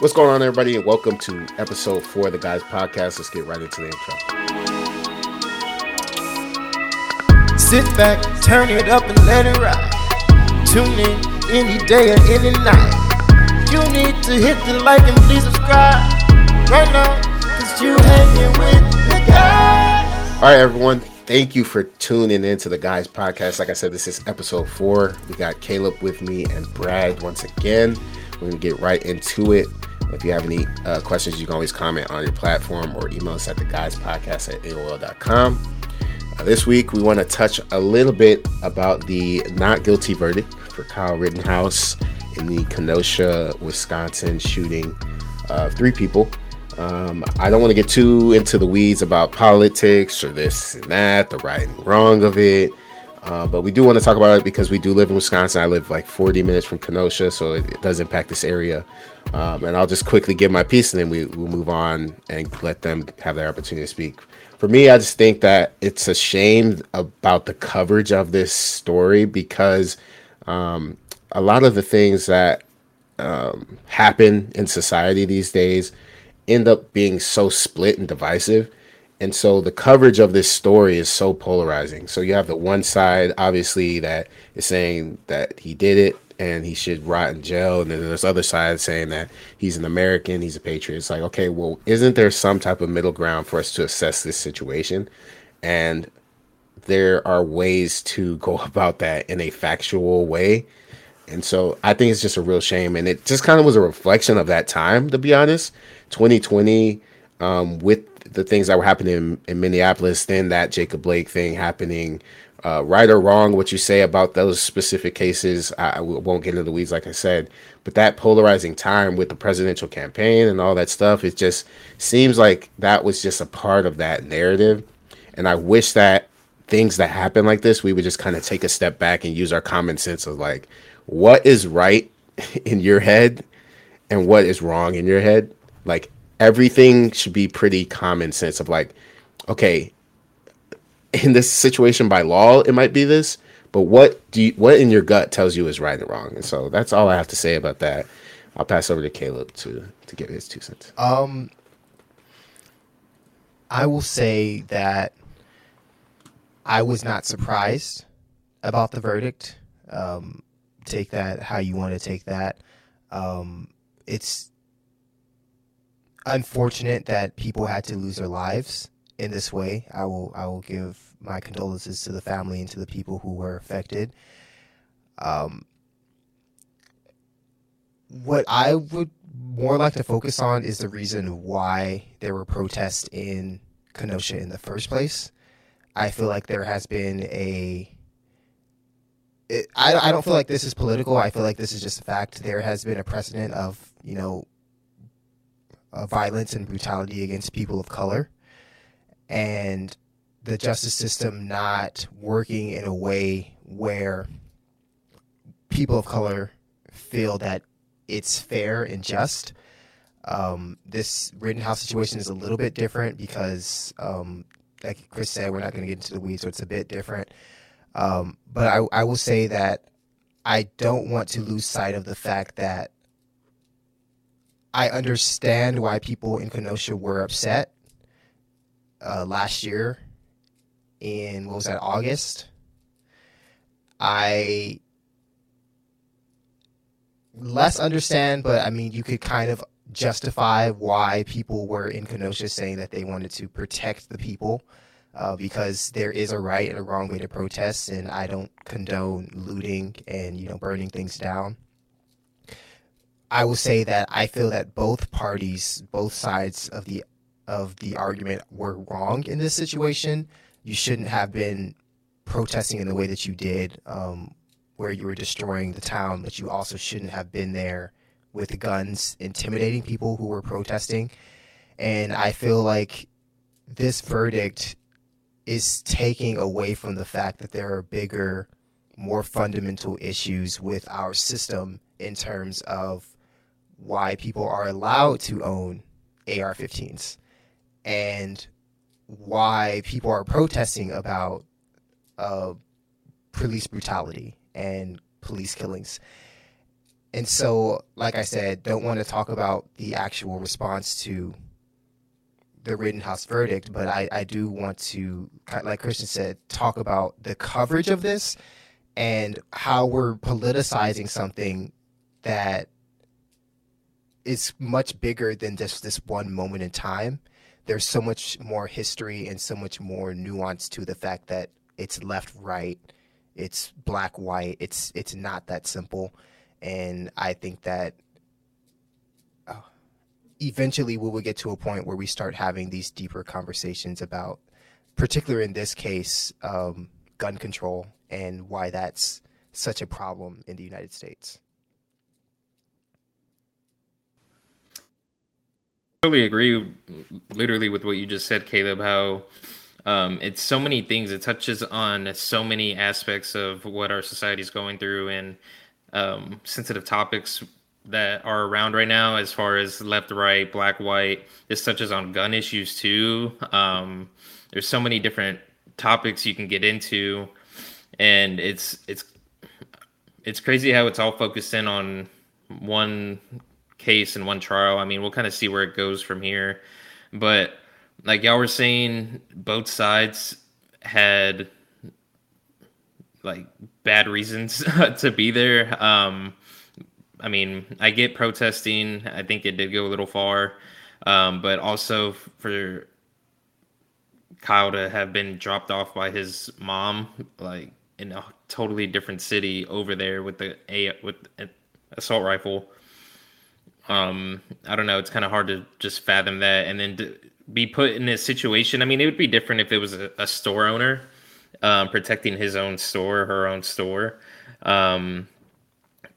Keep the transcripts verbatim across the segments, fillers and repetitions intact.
What's going on, everybody, and welcome to episode four of the Guys Podcast. Let's get right into the intro. Sit back, turn it up, and let it ride. Tune in any day or any night. You need to hit the like and please subscribe right now, because you hanging with the guys. All right, everyone. Thank you for tuning into the Guys Podcast. Like I said, this is episode four. We got Caleb with me and Brad once again. We're going to get right into it. If you have any uh, questions, you can always comment on your platform or email us at the guys podcast at A O L dot com. Uh, this week, we want to touch a little bit about the not guilty verdict for Kyle Rittenhouse in the Kenosha, Wisconsin shooting of three people. Um, I don't want to get too into the weeds about politics or this and that, the right and wrong of it. Uh, but we do want to talk about it because we do live in Wisconsin. I live like forty minutes from Kenosha, so it, it does impact this area. Um, and I'll just quickly give my piece, and then we, we'll move on and let them have their opportunity to speak. For me, I just think that it's a shame about the coverage of this story because um, a lot of the things that um, happen in society these days end up being so split and divisive. And so the coverage of this story is so polarizing. So you have the one side, obviously, that is saying that he did it and he should rot in jail. And then there's the other side saying that he's an American, he's a patriot. It's like, okay, well, isn't there some type of middle ground for us to assess this situation? And there are ways to go about that in a factual way. And so I think it's just a real shame. And it just kind of was a reflection of that time, to be honest. twenty twenty, um, with the things that were happening in, in Minneapolis, then that Jacob Blake thing happening, uh, right or wrong, what you say about those specific cases, I, I won't get into the weeds, like I said, but that polarizing time with the presidential campaign and all that stuff, it just seems like that was just a part of that narrative. And I wish that things that happen like this, we would just kind of take a step back and use our common sense of like, what is right in your head and what is wrong in your head? Like, everything should be pretty common sense of like, okay, in this situation by law, it might be this, but what do you, what in your gut tells you is right and wrong? And so that's all I have to say about that. I'll pass over to Caleb to, to give his two cents. Um, I will say that I was not surprised about the verdict. Um, take that how you want to take that. Um, it's, unfortunate that people had to lose their lives in this way. I will I will give my condolences to the family and to the people who were affected. Um, what I would more like to focus on is the reason why there were protests in Kenosha in the first place. I feel like there has been a... It, I, I don't feel like this is political. I feel like this is just a fact. There has been a precedent of, you know, Uh, violence and brutality against people of color, and the justice system not working in a way where people of color feel that it's fair and just. Um, this Rittenhouse situation is a little bit different because, um, like Chris said, we're not going to get into the weeds, so it's a bit different. Um, but I, I will say that I don't want to lose sight of the fact that I understand why people in Kenosha were upset uh, last year in, what was that, August? I less understand, but I mean, you could kind of justify why people were in Kenosha saying that they wanted to protect the people uh, because there is a right and a wrong way to protest, and I don't condone looting and, you know, burning things down. I will say that I feel that both parties, both sides of the of the argument were wrong in this situation. You shouldn't have been protesting in the way that you did, um, where you were destroying the town, but you also shouldn't have been there with guns intimidating people who were protesting. And I feel like this verdict is taking away from the fact that there are bigger, more fundamental issues with our system in terms of why people are allowed to own A R fifteens and why people are protesting about uh, police brutality and police killings. And so, like I said, don't want to talk about the actual response to the Rittenhouse verdict, but I, I do want to, like Christian said, talk about the coverage of this and how we're politicizing something that is much bigger than just this one moment in time. There's so much more history and so much more nuance to the fact that it's left, right, it's black, white, it's it's not that simple. And I think that uh, eventually we will get to a point where we start having these deeper conversations about, particularly in this case, um, gun control and why that's such a problem in the United States. I totally agree literally with what you just said, Caleb, how um, it's so many things. It touches on so many aspects of what our society is going through and um, sensitive topics that are around right now as far as left, right, black, white. This touches on gun issues too. Um, there's so many different topics you can get into, and it's it's it's crazy how it's all focused in on one case and one trial. I mean, we'll kind of see where it goes from here. But like y'all were saying, both sides had like bad reasons to be there. Um, I mean, I get protesting. I think it did go a little far. Um, but also for Kyle to have been dropped off by his mom, like in a totally different city over there with the a with an assault rifle. Um, I don't know. It's kind of hard to just fathom that. And then to be put in a situation. I mean, it would be different if it was a, a store owner um, protecting his own store, her own store. Um,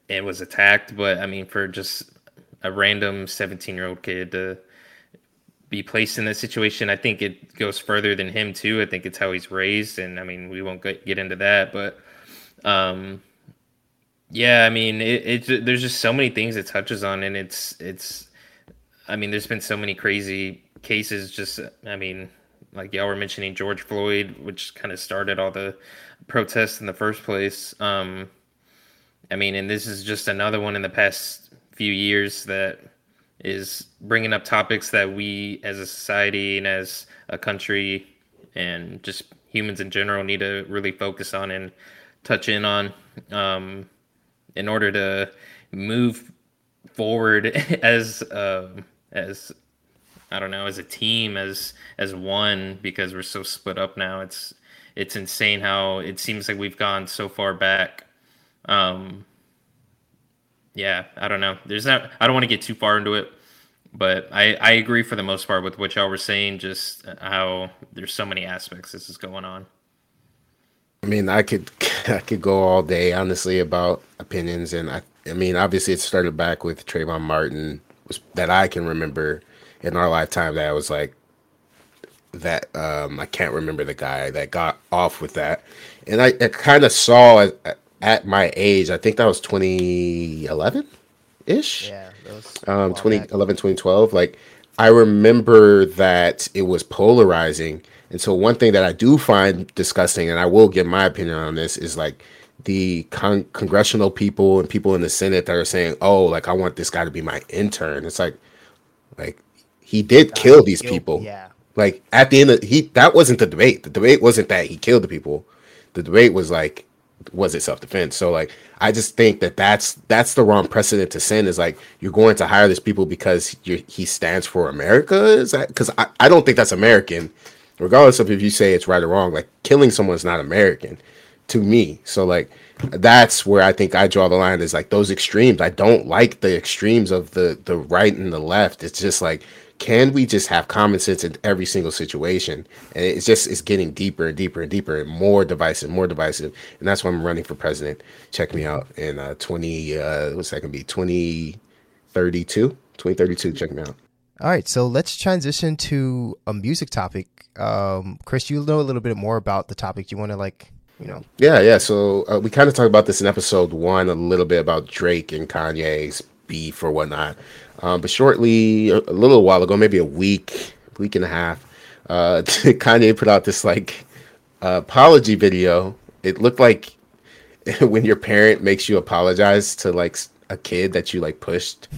it was attacked. But, I mean, for just a random seventeen-year-old kid to be placed in this situation, I think it goes further than him, too. I think it's how he's raised. And, I mean, we won't get into that. But, um yeah, I mean, it, it, there's just so many things it touches on, and it's, it's. I mean, there's been so many crazy cases, just, I mean, like y'all were mentioning George Floyd, which kind of started all the protests in the first place. Um, I mean, and this is just another one in the past few years that is bringing up topics that we as a society and as a country and just humans in general need to really focus on and touch in on. Um, in order to move forward as, um, as I don't know, as a team, as, as one, because we're so split up now. It's, it's insane how it seems like we've gone so far back. Um, yeah, I don't know. There's not, I don't want to get too far into it, but I, I agree for the most part with what y'all were saying, just how there's so many aspects this is going on. I mean, I could I could go all day, honestly, about opinions. And I I mean, obviously, it started back with Trayvon Martin, which, that I can remember in our lifetime, that I was like, that um, I can't remember the guy that got off with that. And I, I kind of saw at, at my age, I think that was twenty eleven-ish? Yeah. That was um, twenty eleven, twenty twelve. Like, I remember that it was polarizing. And so one thing that I do find disgusting, and I will give my opinion on this, is like the con- congressional people and people in the Senate that are saying, oh, like, I want this guy to be my intern. It's like, like he did kill these people. Yeah. Like at the end of he, that wasn't the debate. The debate wasn't that he killed the people. The debate was like, was it self-defense? So like, I just think that that's, that's the wrong precedent to send, is like, you're going to hire this people because you're, he stands for America. Is that, cause I, I don't think that's American. Regardless of if you say it's right or wrong, like killing someone's not American to me. So like, that's where I think I draw the line, is like those extremes. I don't like the extremes of the, the right and the left. It's just like, can we just have common sense in every single situation? And it's just, it's getting deeper and deeper and deeper and more divisive, more divisive. And that's why I'm running for president. Check me out in uh, twenty, uh, what's that gonna be? twenty thirty-two, twenty thirty-two. Check me out. All right, so let's transition to a music topic. Um, Chris, you know a little bit more about the topic. You want to, like, you know? Yeah, yeah. So uh, we kind of talked about this in episode one, a little bit about Drake and Kanye's beef or whatnot. Um, but shortly, a, a little while ago, maybe a week, week and a half, uh, Kanye put out this, like, uh, apology video. It looked like when your parent makes you apologize to, like, a kid that you like pushed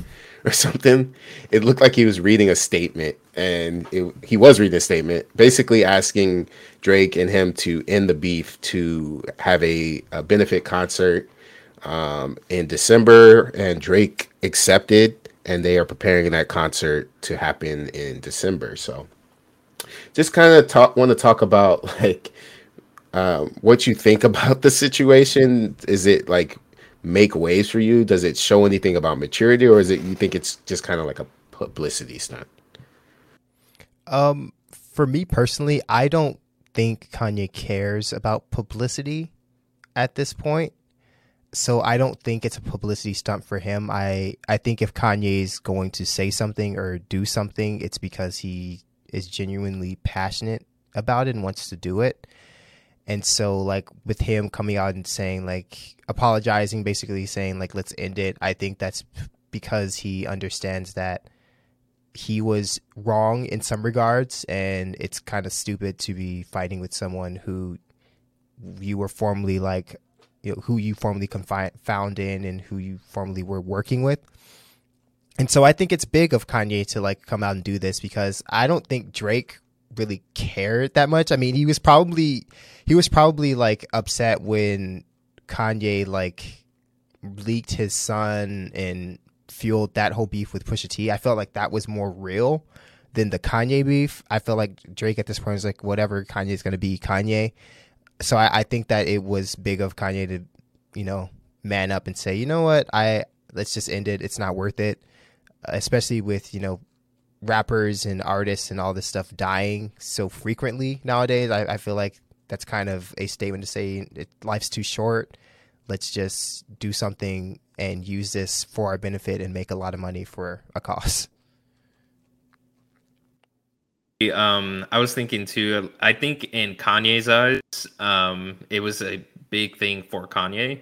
or something. It looked like he was reading a statement, and it, he was reading a statement, basically asking Drake and him to end the beef, to have a, a benefit concert um, in December, and Drake accepted, and they are preparing that concert to happen in December. So just kind of talk, want to talk about like um, what you think about the situation. Is it like make waves for you? Does it show anything about maturity, or is it, you think it's just kind of like a publicity stunt? Um, for me personally, I don't think Kanye cares about publicity at this point. So I don't think it's a publicity stunt for him. I, I think if Kanye's going to say something or do something, it's because he is genuinely passionate about it and wants to do it. And so, like, with him coming out and saying, like, apologizing, basically saying, like, let's end it, I think that's because he understands that he was wrong in some regards, and it's kind of stupid to be fighting with someone who you were formerly, like, you know, who you formerly confined, found in and who you formerly were working with. And so I think it's big of Kanye to, like, come out and do this, because I don't think Drake really cared that much. I mean, he was probably, he was probably, like, upset when Kanye, like, leaked his son and fueled that whole beef with Pusha T. I felt like that was more real than the Kanye beef. I feel like Drake at this point is like, whatever, Kanye's going to be Kanye. So I, I think that it was big of Kanye to, you know, man up and say, you know what, I let's just end it. It's not worth it, especially with, you know, rappers and artists and all this stuff dying so frequently nowadays. I, I feel like that's kind of a statement to say it, life's too short. Let's just do something and use this for our benefit and make a lot of money for a cause. Um, I was thinking too, I think in Kanye's eyes, um, it was a big thing for Kanye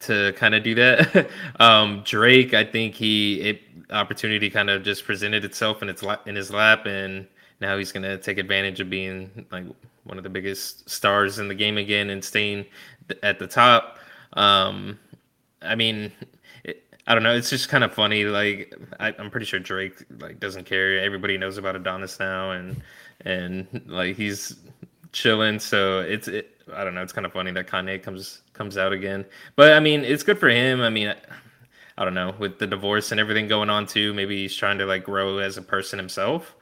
to kind of do that. um, Drake, I think he, it opportunity kind of just presented itself in its la- in his lap, and now he's going to take advantage of being like one of the biggest stars in the game again and staying th- at the top. Um, I mean, it, I don't know. It's just kind of funny. Like, I, I'm pretty sure Drake like doesn't care. Everybody knows about Adonis now, and and like he's chilling. So it's it, I don't know. It's kind of funny that Kanye comes comes out again. But I mean, it's good for him. I mean, I, I don't know, with the divorce and everything going on too. Maybe he's trying to like grow as a person himself,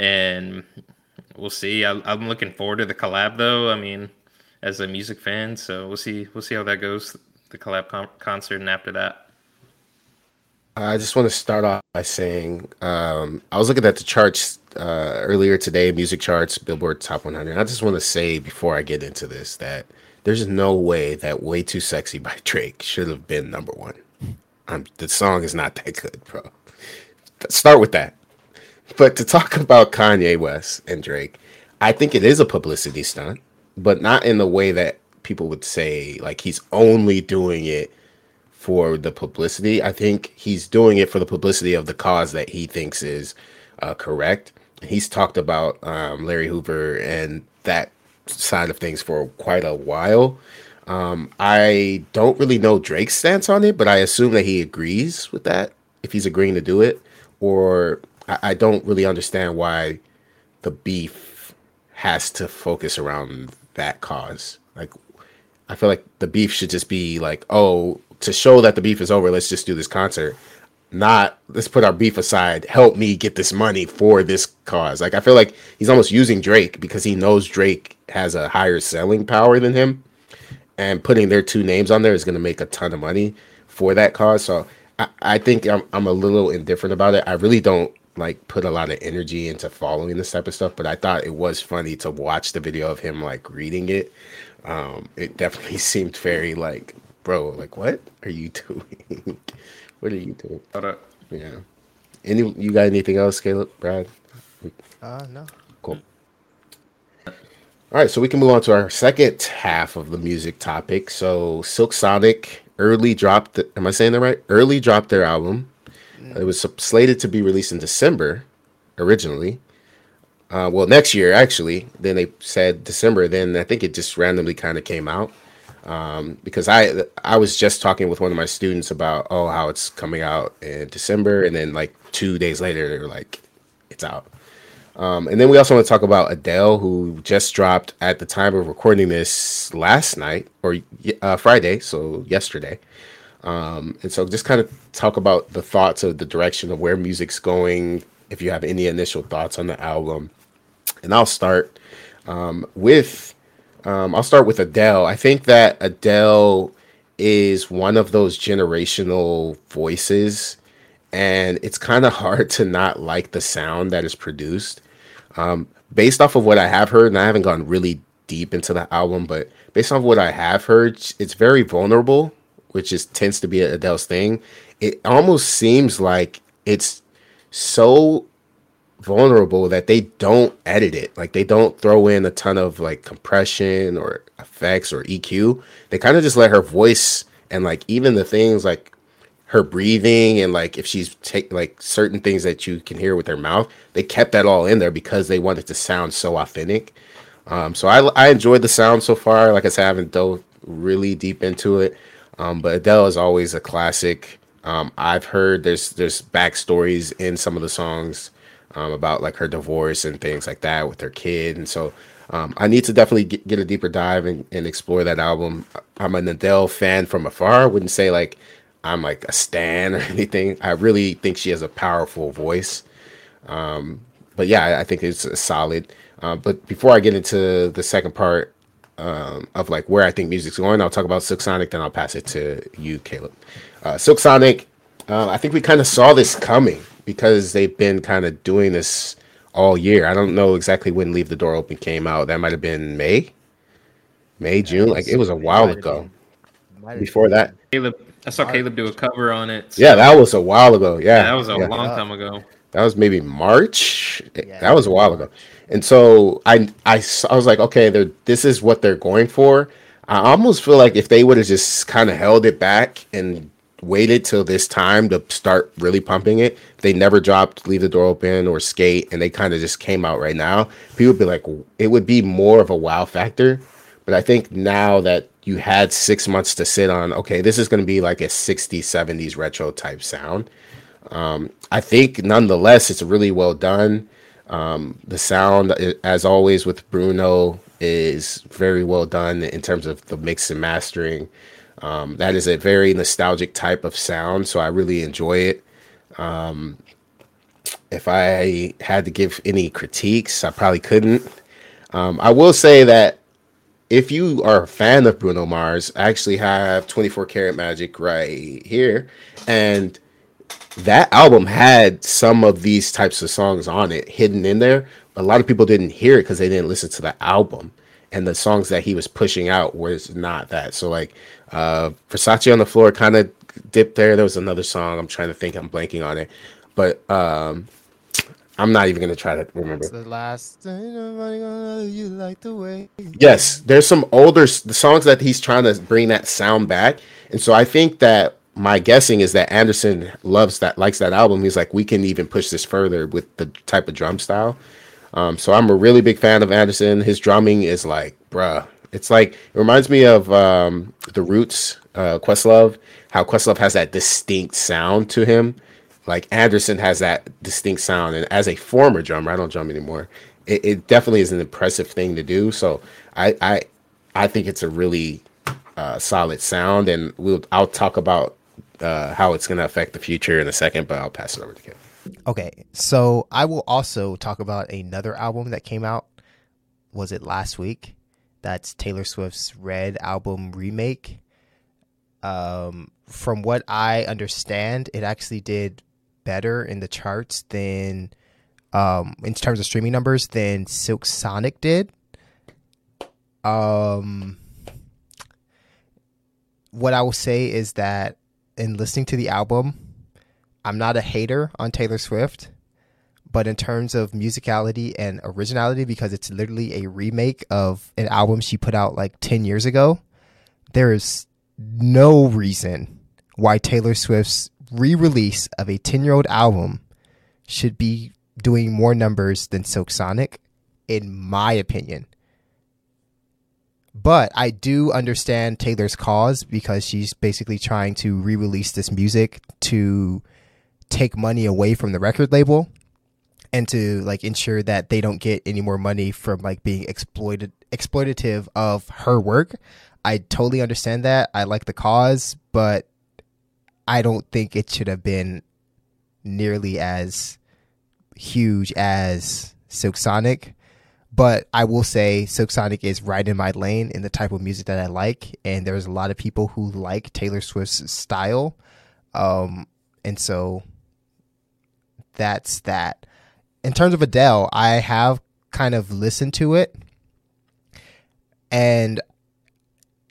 and we'll see. I, I'm looking forward to the collab though. I mean, as a music fan, so we'll see. We'll see how that goes. The collab con- concert and after that. I just want to start off by saying um, I was looking at the charts uh, earlier today, music charts, Billboard Top one hundred. And I just want to say before I get into this that there's no way that "Way Too Sexy" by Drake should have been number one. I'm, the song is not that good, bro. Start with that. But to talk about Kanye West and Drake, I think it is a publicity stunt, but not in the way that people would say like he's only doing it for the publicity. I think he's doing it for the publicity of the cause that he thinks is uh, correct. He's talked about um, Larry Hoover and that side of things for quite a while. Um, I don't really know Drake's stance on it, but I assume that he agrees with that if he's agreeing to do it. Or I, I don't really understand why the beef has to focus around that cause. Like, I feel like the beef should just be like, oh, to show that the beef is over, let's just do this concert. Not, let's put our beef aside. Help me get this money for this cause. Like, I feel like he's almost using Drake because he knows Drake has a higher selling power than him. And putting their two names on there is going to make a ton of money for that cause. So I, I think I'm, I'm a little indifferent about it. I really don't, like, put a lot of energy into following this type of stuff. But I thought it was funny to watch the video of him, like, reading it. Um, it definitely seemed very, like... Bro, like, what are you doing? What are you doing? Yeah. Any, you got anything else, Caleb, Brad? Uh, no. Cool. All right, so we can move on to our second half of the music topic. So, Silk Sonic early dropped. The, am I saying that right? Early dropped their album. It was slated to be released in December, originally. Uh, well, next year actually. Then they said December. Then I think it just randomly kind of came out. Um, because I I was just talking with one of my students about, oh, how it's coming out in December. And then like two days later, they were like, it's out. Um, and then we also want to talk about Adele, who just dropped at the time of recording this last night or uh, Friday. So yesterday. Um, and so just kind of talk about the thoughts of the direction of where music's going. If you have any initial thoughts on the album. And I'll start um, with Um, I'll start with Adele. I think that Adele is one of those generational voices, and it's kind of hard to not like the sound that is produced. Um, based off of what I have heard, and I haven't gone really deep into the album, but based off what I have heard, it's very vulnerable, which is tends to be Adele's thing. It almost seems like it's so vulnerable that they don't edit it. Like, they don't throw in a ton of like compression or effects or E Q. They kind of just let her voice, and like even the things like her breathing, and like if she's take like certain things that you can hear with her mouth, they kept that all in there because they wanted to sound so authentic. Um, so I, I enjoyed the sound so far. Like I said, I haven't dove really deep into it. Um, but Adele is always a classic. Um, I've heard there's there's backstories in some of the songs. Um, about like her divorce and things like that with her kid. And so um, I need to definitely get, get a deeper dive and, and explore that album. I'm an Adele fan from afar. I wouldn't say like I'm like a stan or anything. I really think she has a powerful voice. Um, but yeah, I, I think it's a solid. Uh, but before I get into the second part um, of like where I think music's going, I'll talk about Silk Sonic, then I'll pass it to you, Caleb. Uh, Silk Sonic, uh, I think we kind of saw this coming, because they've been kind of doing this all year. I don't know exactly when Leave the Door Open came out. That might have been May, May, June. Like, it was a while ago. Before that, Caleb, I saw Caleb do a cover on it. So. Yeah, that was a while ago. Yeah, yeah that was a yeah. long time ago. That was maybe March. Yeah, that was a while ago. And so I, I, I was like, okay, they're this is what they're going for. I almost feel like if they would have just kind of held it back and waited till this time to start really pumping it, they never dropped Leave the Door Open or Skate, and they kind of just came out right now, people would be like, it would be more of a wow factor. But I think now that you had six months to sit on, okay, this is going to be like a sixties, seventies retro type sound. Um, I think nonetheless, it's really well done. Um, the sound, as always with Bruno, is very well done in terms of the mix and mastering. Um, that is a very nostalgic type of sound, so I really enjoy it. Um, if I had to give any critiques, I probably couldn't. Um, I will say that if you are a fan of Bruno Mars, I actually have twenty-four karat magic right here. And that album had some of these types of songs on it hidden in there. A lot of people didn't hear it because they didn't listen to the album. And the songs that he was pushing out was not that. So like uh, Versace on the Floor kind of dipped there. There was another song. I'm trying to think. I'm blanking on it. But um, I'm not even going to try to remember. That's the last thing nobody gonna love you like the way. Yes, there's some older the songs that he's trying to bring that sound back. And so I think that my guessing is that Anderson loves that, likes that album. He's like, we can even push this further with the type of drum style. Um, so I'm a really big fan of Anderson. His drumming is like, bruh. It's like, it reminds me of um, The Roots, uh, Questlove, how Questlove has that distinct sound to him. Like, Anderson has that distinct sound. And as a former drummer, I don't drum anymore. It, it definitely is an impressive thing to do. So I I, I think it's a really uh, solid sound. And we'll I'll talk about uh, how it's going to affect the future in a second, but I'll pass it over to Kim. Okay, so I will also talk about another album that came out, was it last week? That's Taylor Swift's Red album remake. Um, from what I understand, it actually did better in the charts than, um, in terms of streaming numbers, than Silk Sonic did. Um, what I will say is that in listening to the album, I'm not a hater on Taylor Swift, but in terms of musicality and originality, because it's literally a remake of an album she put out like ten years ago, there is no reason why Taylor Swift's re-release of a ten-year-old album should be doing more numbers than Silk Sonic, in my opinion. But I do understand Taylor's cause, because she's basically trying to re-release this music to take money away from the record label and to like ensure that they don't get any more money from like being exploited exploitative of her work. I totally understand that. I like the cause, but I don't think it should have been nearly as huge as Silk Sonic. But I will say Silk Sonic is right in my lane in the type of music that I like. And there's a lot of people who like Taylor Swift's style. Um, and so that's that. In terms of Adele, I have kind of listened to it. And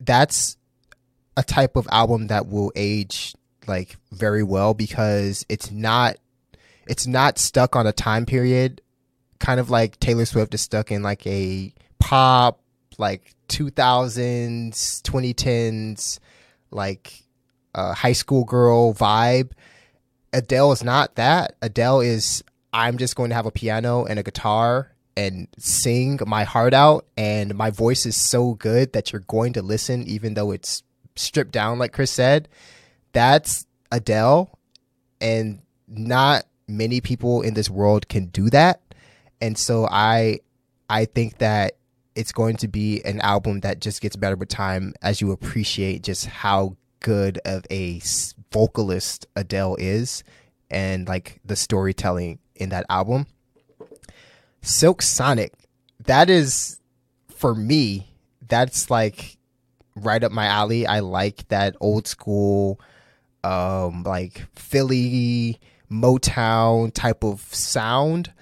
that's a type of album that will age like very well, because it's not it's not stuck on a time period. Kind of like Taylor Swift is stuck in like a pop, like two thousands, twenty tens, like uh, high school girl vibe. Adele is not that. Adele is, I'm just going to have a piano and a guitar and sing my heart out. And my voice is so good that you're going to listen, even though it's stripped down, like Chris said. That's Adele. And not many people in this world can do that. And so I I think that it's going to be an album that just gets better with time as you appreciate just how good of a vocalist Adele is and like the storytelling in that album. Silk Sonic, that is, for me, that's like right up my alley. I like that old school, um, like Philly, Motown type of sound.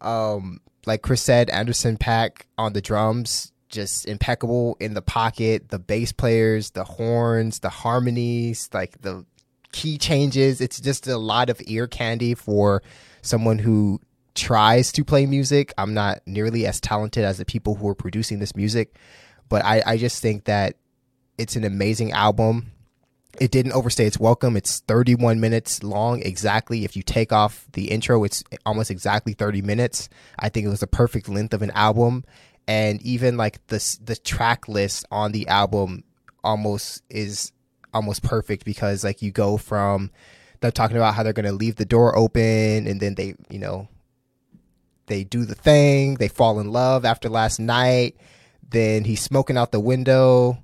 Um, like Chris said, Anderson .Paak on the drums, just impeccable in the pocket, the bass players, the horns, the harmonies, like the key changes. It's just a lot of ear candy for someone who tries to play music. I'm not nearly as talented as the people who are producing this music, but I, I just think that it's an amazing album. It didn't overstay its welcome. It's thirty-one minutes long exactly. If you take off the intro, it's almost exactly thirty minutes. I think it was the perfect length of an album. And even like the the track list on the album almost is almost perfect, because like you go from they're talking about how they're going to leave the door open, and then they, you know, they do the thing. They fall in love after last night. Then he's smoking out the window.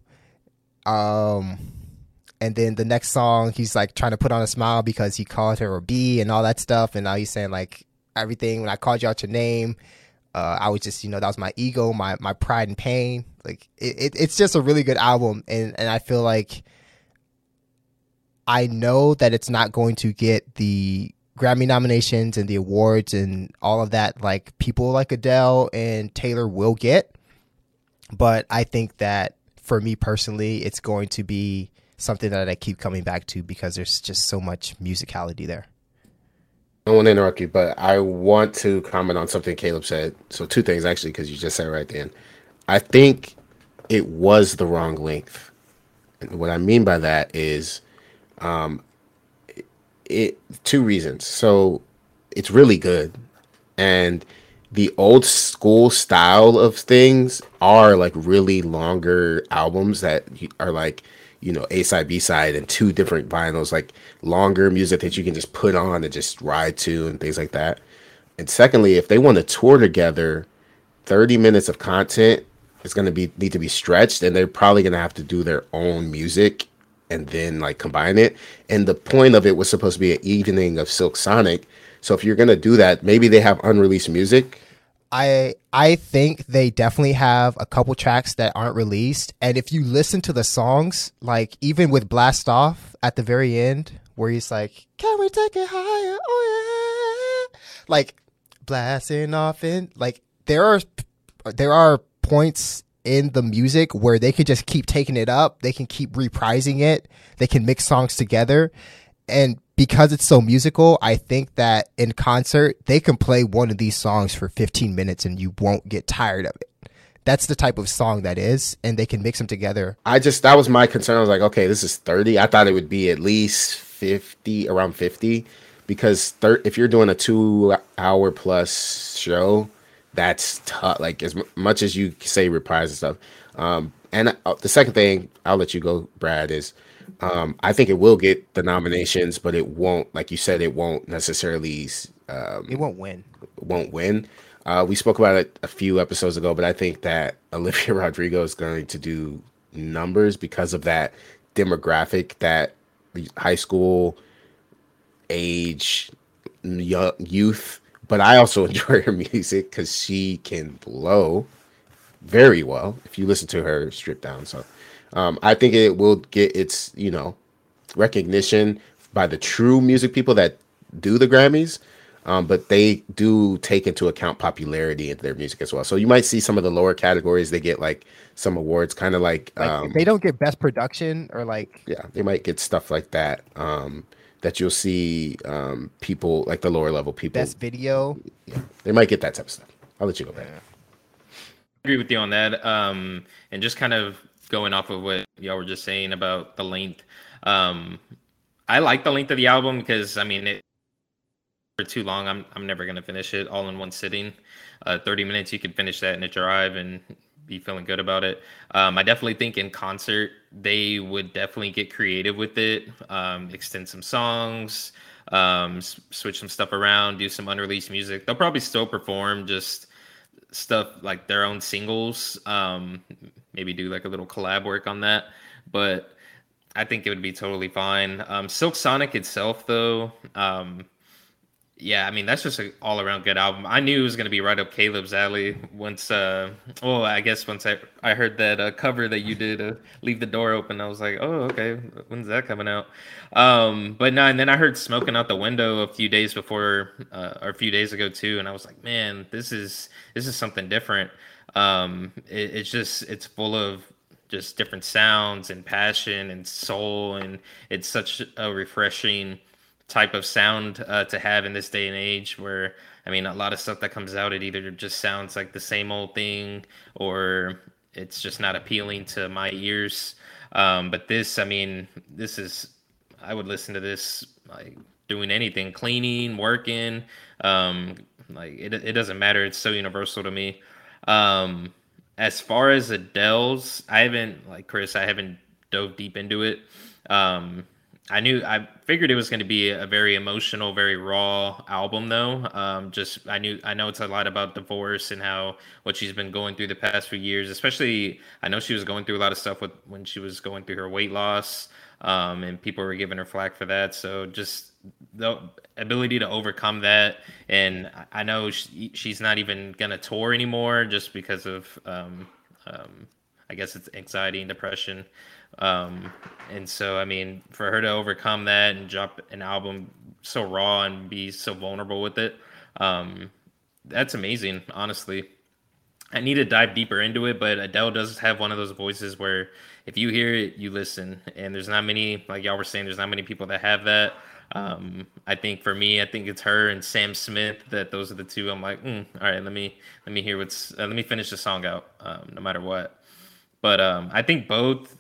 Um... And then the next song, he's like trying to put on a smile because he called her a B and all that stuff. And now he's saying like everything. When I called you out your name, uh, I was just, you know, that was my ego, my my pride and pain. Like it, it, it's just a really good album. And, and I feel like I know that it's not going to get the Grammy nominations and the awards and all of that, like people like Adele and Taylor will get. But I think that for me personally, it's going to be something that I keep coming back to because there's just so much musicality there. I don't want to interrupt you, but I want to comment on something Caleb said. So two things, actually, because you just said right then. I think it was the wrong length. And what I mean by that is um, it two reasons. So it's really good. And the old school style of things are like really longer albums that are like, you know, A-side, B-side, and two different vinyls, like longer music that you can just put on and just ride to and things like that. And secondly, if they want to tour together, thirty minutes of content is going to be need to be stretched, and they're probably going to have to do their own music and then like combine it. And the point of it was supposed to be an evening of Silk Sonic. So if you're going to do that, maybe they have unreleased music. I I think they definitely have a couple tracks that aren't released. And if you listen to the songs, like even with Blast Off at the very end, where he's like, can we take it higher? Oh yeah. Like blasting off in, like there are there are points in the music where they could just keep taking it up. They can keep reprising it. They can mix songs together. And because it's so musical, I think that in concert, they can play one of these songs for fifteen minutes and you won't get tired of it. That's the type of song that is, and they can mix them together. I just, that was my concern. I was like, okay, this is thirty. I thought it would be at least fifty, around fifty, because thir- if you're doing a two hour plus show, that's tough. Like as m- much as you say reprise and stuff. Um, and uh, the second thing, I'll let you go, Brad, is um, I think it will get the nominations, but it won't, like you said, it won't necessarily. Um, it won't win. Won't win. Uh, we spoke about it a few episodes ago, but I think that Olivia Rodrigo is going to do numbers because of that demographic, that high school age young, youth. But I also enjoy her music because she can blow very well if you listen to her stripped down. So um, I think it will get its, you know, recognition by the true music people that do the Grammys. Um, but they do take into account popularity into their music as well. So you might see some of the lower categories. They get like some awards, kind of like, like um, if they don't get best production or like, yeah, they might get stuff like that. Um, that you'll see um, people like the lower level people. Best video. Yeah, they might get that type of stuff. I'll let you go back. Yeah. I agree with you on that. Um, and just kind of going off of what y'all were just saying about the length. Um, I like the length of the album because I mean, it, too long I'm I'm never gonna finish it all in one sitting. uh thirty minutes, you can finish that in a drive and be feeling good about it. um I definitely think in concert they would definitely get creative with it, um extend some songs, um s- switch some stuff around, do some unreleased music. They'll probably still perform just stuff like their own singles, um maybe do like a little collab work on that, but I think it would be totally fine. um Silk Sonic itself though, um yeah, I mean, that's just an all-around good album. I knew it was going to be right up Caleb's alley once, uh, well, I guess once I, I heard that uh, cover that you did, uh, Leave the Door Open, I was like, oh, okay, when's that coming out? Um, but no, and then I heard Smoking Out the Window a few days before, uh, or a few days ago too, and I was like, man, this is this is something different. Um, it, it's just, it's full of just different sounds and passion and soul, and it's such a refreshing type of sound uh, to have in this day and age where, I mean, a lot of stuff that comes out, it either just sounds like the same old thing or it's just not appealing to my ears. Um, but this, I mean, this is, I would listen to this like doing anything, cleaning, working, um, like it, it doesn't matter. It's so universal to me. Um, as far as Adele's, I haven't, like Chris, I haven't dove deep into it. Um, I knew, I figured it was going to be a very emotional, very raw album though. Um, just, I knew, I know it's a lot about divorce and how, what she's been going through the past few years, especially, I know she was going through a lot of stuff with, when she was going through her weight loss, um, and people were giving her flack for that. So just the ability to overcome that. And I know she, she's not even going to tour anymore just because of, um, um, I guess it's anxiety and depression. Um, and so, I mean, for her to overcome that and drop an album so raw and be so vulnerable with it, um, that's amazing, honestly. I need to dive deeper into it, but Adele does have one of those voices where if you hear it, you listen. And there's not many, like y'all were saying, there's not many people that have that. Um, I think for me, I think it's her and Sam Smith that those are the two. I'm like, mm, all right, let me, let me hear what's, uh, let me finish the song out, um, no matter what. But um, I think both,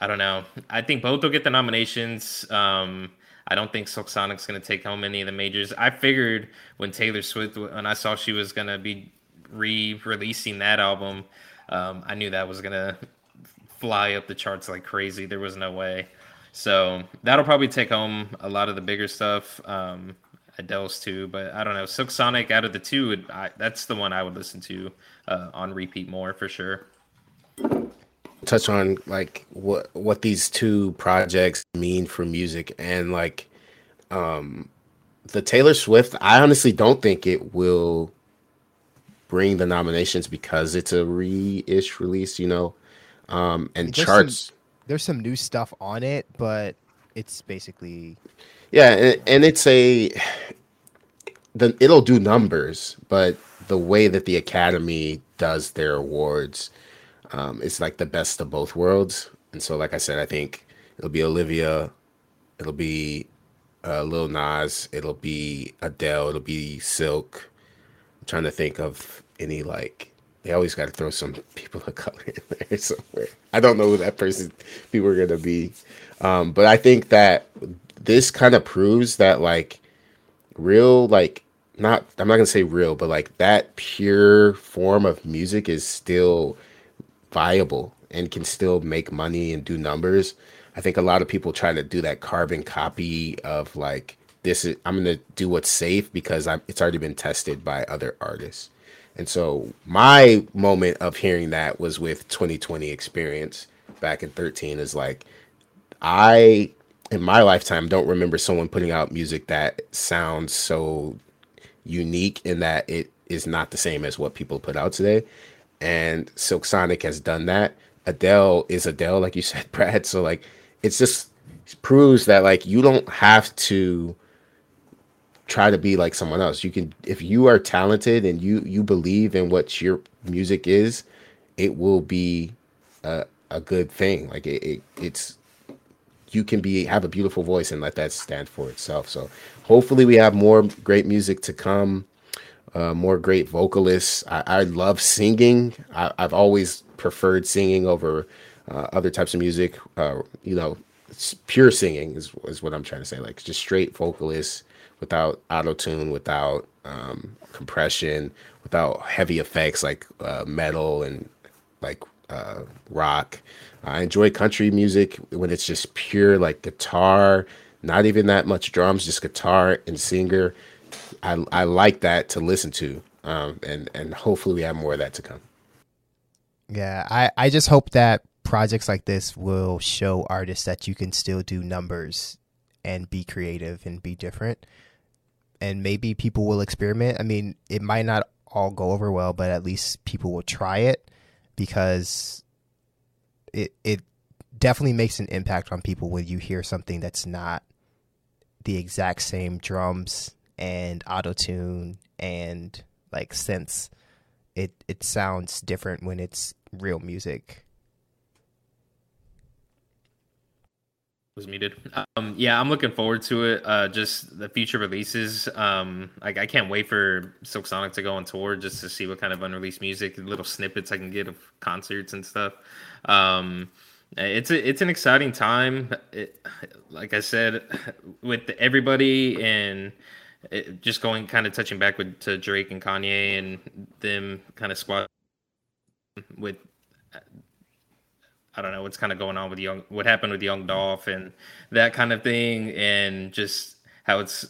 I don't know. I think both will get the nominations. Um, I don't think Silk Sonic's going to take home any of the majors. I figured when Taylor Swift, when I saw she was going to be re-releasing that album, um, I knew that was going to fly up the charts like crazy. There was no way. So that'll probably take home a lot of the bigger stuff. Um, Adele's too, but I don't know. Silk Sonic out of the two, would, I, that's the one I would listen to uh, on repeat more for sure. Touch on like what what these two projects mean for music and like um the Taylor Swift, I honestly don't think it will bring the nominations because it's a re-ish release, you know, um and there's charts some, there's some new stuff on it, but it's basically yeah and, and it's a the, it'll do numbers, but the way that the Academy does their awards, Um, it's like the best of both worlds. And so, like I said, I think it'll be Olivia, it'll be uh, Lil Nas, it'll be Adele, it'll be Silk. I'm trying to think of any, like, they always got to throw some people of color in there somewhere. I don't know who that person, people are going to be. Um, but I think that this kind of proves that, like, real, like, not, I'm not going to say real, but like that pure form of music is still viable and can still make money and do numbers. I think a lot of people try to do that carbon copy of like, this is, I'm going to do what's safe because I'm, it's already been tested by other artists. And so my moment of hearing that was with twenty twenty Experience back in thirteen is like, I, in my lifetime, don't remember someone putting out music that sounds so unique in that it is not the same as what people put out today. And Silk Sonic has done that. Adele is Adele, like you said, Brad. So like, it's just it proves that like, you don't have to try to be like someone else. You can, if you are talented and you, you believe in what your music is, it will be a, a good thing. Like it, it it's, you can be, have a beautiful voice and let that stand for itself. So hopefully we have more great music to come. Uh, more great vocalists. I, I love singing. I, I've always preferred singing over uh, other types of music. Uh, you know, pure singing is, is what I'm trying to say. Like just straight vocalists without auto tune, without um, compression, without heavy effects like uh, metal and like uh, rock. I enjoy country music when it's just pure like guitar, not even that much drums, just guitar and singer. I, I like that to listen to, um, and, and hopefully we have more of that to come. Yeah, I, I just hope that projects like this will show artists that you can still do numbers and be creative and be different. And maybe people will experiment. I mean, it might not all go over well, but at least people will try it because it it definitely makes an impact on people when you hear something that's not the exact same drums and auto-tune and like synths. It it sounds different when it's real music. Was muted. Um, yeah, I'm looking forward to it. Uh, just the future releases. Um, like I can't wait for Silk Sonic to go on tour just to see what kind of unreleased music, little snippets I can get of concerts and stuff. Um, It's a, it's an exciting time. It, like I said, with everybody and it, just going kind of touching back with to Drake and Kanye and them kind of squad with, I don't know what's kind of going on with young, what happened with Young Dolph and that kind of thing. And just how it's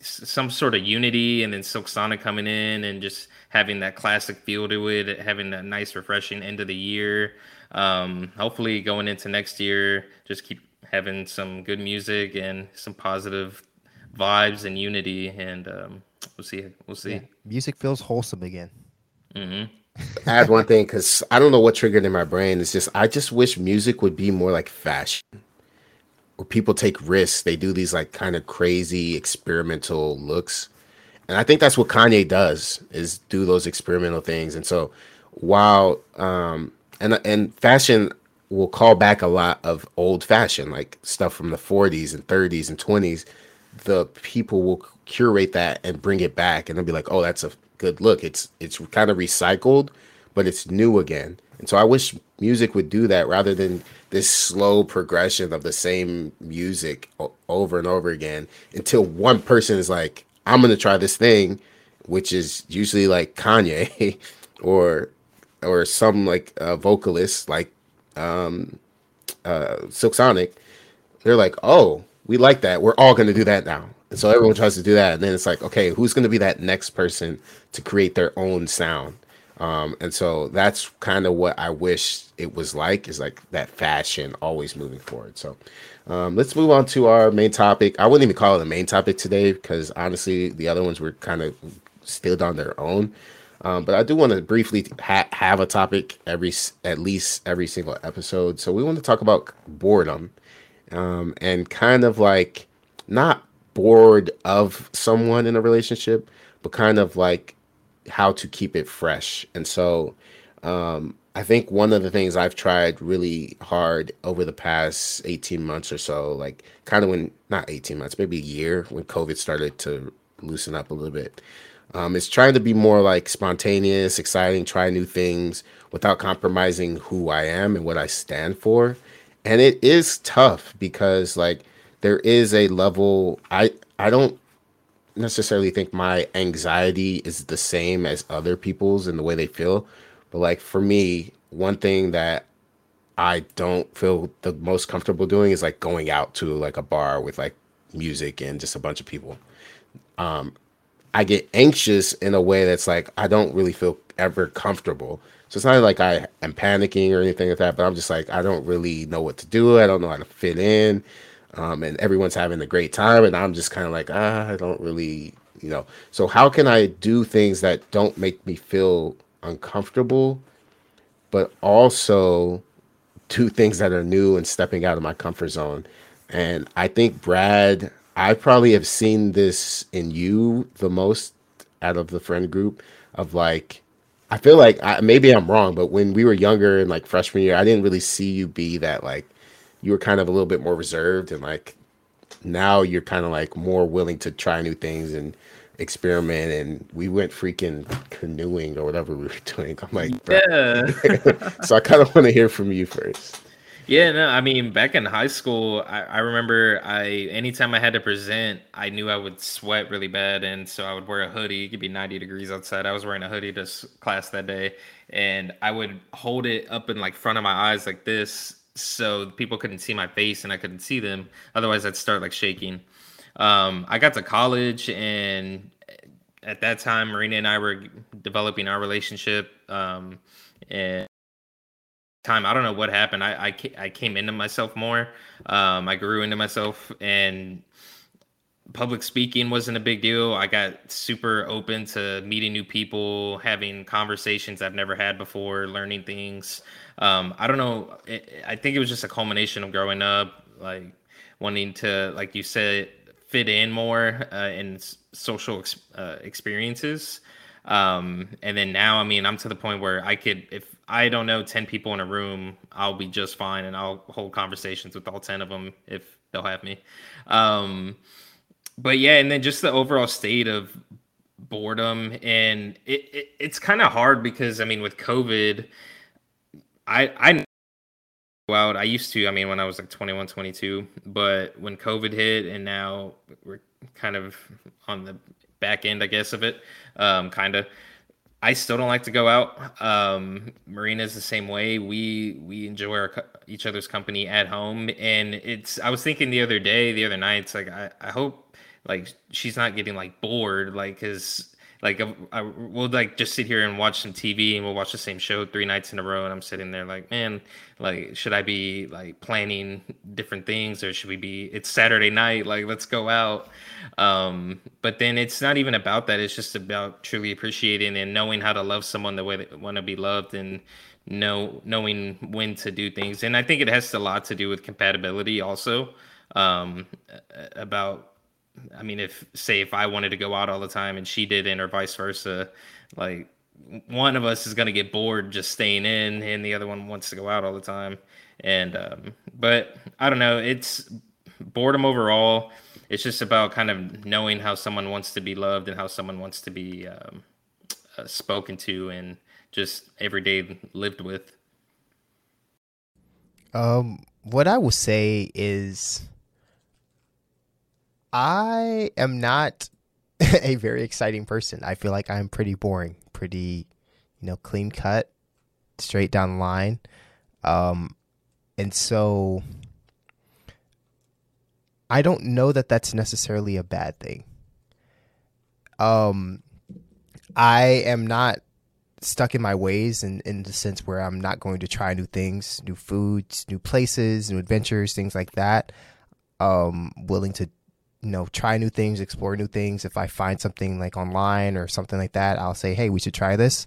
some sort of unity, and then Silk Sonic coming in and just having that classic feel to it, having that nice refreshing end of the year. Um, hopefully going into next year, just keep having some good music and some positive vibes and unity, and um, we'll see. We'll see. Yeah. Music feels wholesome again. Mm-hmm. Add one thing, because I don't know what triggered in my brain. It's just I just wish music would be more like fashion, where people take risks. They do these like kind of crazy experimental looks, and I think that's what Kanye does, is do those experimental things. And so while um. And and fashion will call back a lot of old fashion, like stuff from the forties and thirties and twenties. The people will curate that and bring it back, and they'll be like, "Oh, that's a good look." It's it's kind of recycled, but it's new again. And so I wish music would do that rather than this slow progression of the same music o- over and over again until one person is like, "I'm gonna try this thing," which is usually like Kanye or. or some like uh, vocalists like um, uh, Silk Sonic. They're like, oh, we like that. We're all going to do that now. And so everyone tries to do that. And then it's like, okay, who's going to be that next person to create their own sound? Um, and so that's kind of what I wish it was like, is like that fashion always moving forward. So um, let's move on to our main topic. I wouldn't even call it a main topic today because honestly, the other ones were kind of still on their own. Um, but I do want to briefly ha- have a topic every, at least every single episode. So we want to talk about boredom, um, and kind of like not bored of someone in a relationship, but kind of like how to keep it fresh. And so um, I think one of the things I've tried really hard over the past eighteen months or so, like kind of when, not eighteen months, maybe a year, when COVID started to loosen up a little bit. Um, it's trying to be more like spontaneous, exciting, try new things without compromising who I am and what I stand for. And it is tough because like there is a level, I, I don't necessarily think my anxiety is the same as other people's in the way they feel, But like for me, one thing that I don't feel the most comfortable doing is like going out to like a bar with like music and just a bunch of people. Um, I get anxious in a way that's like, I don't really feel ever comfortable. So it's not like I am panicking or anything like that, but I'm just like, I don't really know what to do. I don't know how to fit in. Um, and everyone's having a great time. And I'm just kind of like, ah, I don't really, you know. So how can I do things that don't make me feel uncomfortable, but also do things that are new and stepping out of my comfort zone? And I think, Brad, I probably have seen this in you the most out of the friend group of like, I feel like I, maybe I'm wrong, but when we were younger and like freshman year, I didn't really see you be that. Like, you were kind of a little bit more reserved, and like now you're kind of like more willing to try new things and experiment. And we went freaking canoeing or whatever we were doing. I'm like, yeah. So I kind of want to hear from you first. Yeah, no, I mean, back in high school, I, I remember I anytime I had to present, I knew I would sweat really bad, and so I would wear a hoodie. It could be ninety degrees outside. I was wearing a hoodie to class that day, and I would hold it up in like front of my eyes like this, so people couldn't see my face and I couldn't see them. Otherwise, I'd start like shaking. Um, I got to college, and at that time, Marina and I were developing our relationship, um, and time I don't know what happened. I, I I came into myself more. Um, I grew into myself, and public speaking wasn't a big deal. I got super open to meeting new people, having conversations I've never had before, learning things. Um, I don't know. It, I think it was just a culmination of growing up, like wanting to, like you said, fit in more uh, in social ex- uh, experiences. Um, and then now, I mean, I'm to the point where I could, if I don't know ten people in a room, I'll be just fine, and I'll hold conversations with all ten of them if they'll have me. Um, but yeah, and then just the overall state of boredom, and it, it it's kind of hard because, I mean, with COVID, I, I go out. I used to, I mean, when I was like twenty-one, twenty-two, but when COVID hit and now we're kind of on the back end, I guess, of it, um, kind of. I still don't like to go out. Um, Marina's the same way. We we enjoy our, each other's company at home, and it's. I was thinking the other day, the other night, it's like I, I hope like she's not getting like bored, like because like I, I, we'll like just sit here and watch some T V, and we'll watch the same show three nights in a row, and I'm sitting there like, man, like should I be like planning different things, or should we be? It's Saturday night, like let's go out. Um, but then it's not even about that. It's just about truly appreciating and knowing how to love someone the way they want to be loved, and know knowing when to do things. And I think it has a lot to do with compatibility also, um, about, I mean, if say if I wanted to go out all the time and she didn't, or vice versa, like one of us is going to get bored just staying in, and the other one wants to go out all the time. And, um, but I don't know, it's boredom overall. It's just about kind of knowing how someone wants to be loved and how someone wants to be um, uh, spoken to and just every day lived with. Um, what I will say is I am not a very exciting person. I feel like I'm pretty boring, pretty, you know, clean cut, straight down the line. Um, and so... I don't know that that's necessarily a bad thing. Um, I am not stuck in my ways in, in the sense where I'm not going to try new things, new foods, new places, new adventures, things like that. Um, willing to, you know, try new things, explore new things. If I find something like online or something like that, I'll say, hey, we should try this.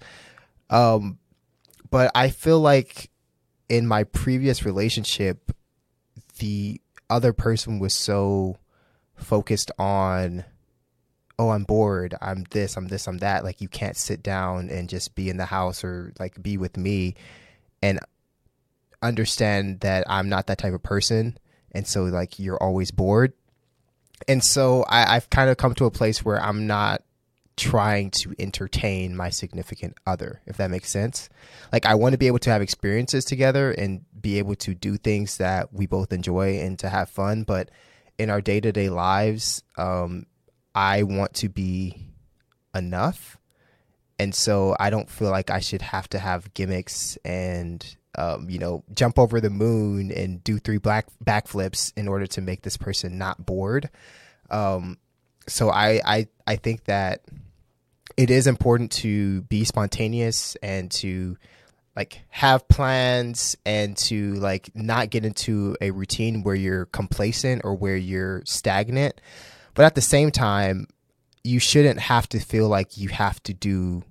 Um, but I feel like in my previous relationship, the other person was so focused on, oh, I'm bored, I'm this, I'm this, I'm that. Like, you can't sit down and just be in the house or like be with me and understand that I'm not that type of person. And so like, you're always bored. And so I, I've kind of come to a place where I'm not trying to entertain my significant other, if that makes sense. Like, I want to be able to have experiences together and be able to do things that we both enjoy and to have fun. But in our day-to-day lives, um, I want to be enough And so I don't feel like I should have to have gimmicks and, um, you know, jump over the moon and do three black backflips in order to make this person not bored. Um, so I, I, I think that it is important to be spontaneous and to like have plans and to like not get into a routine where you're complacent or where you're stagnant. But at the same time, you shouldn't have to feel like you have to do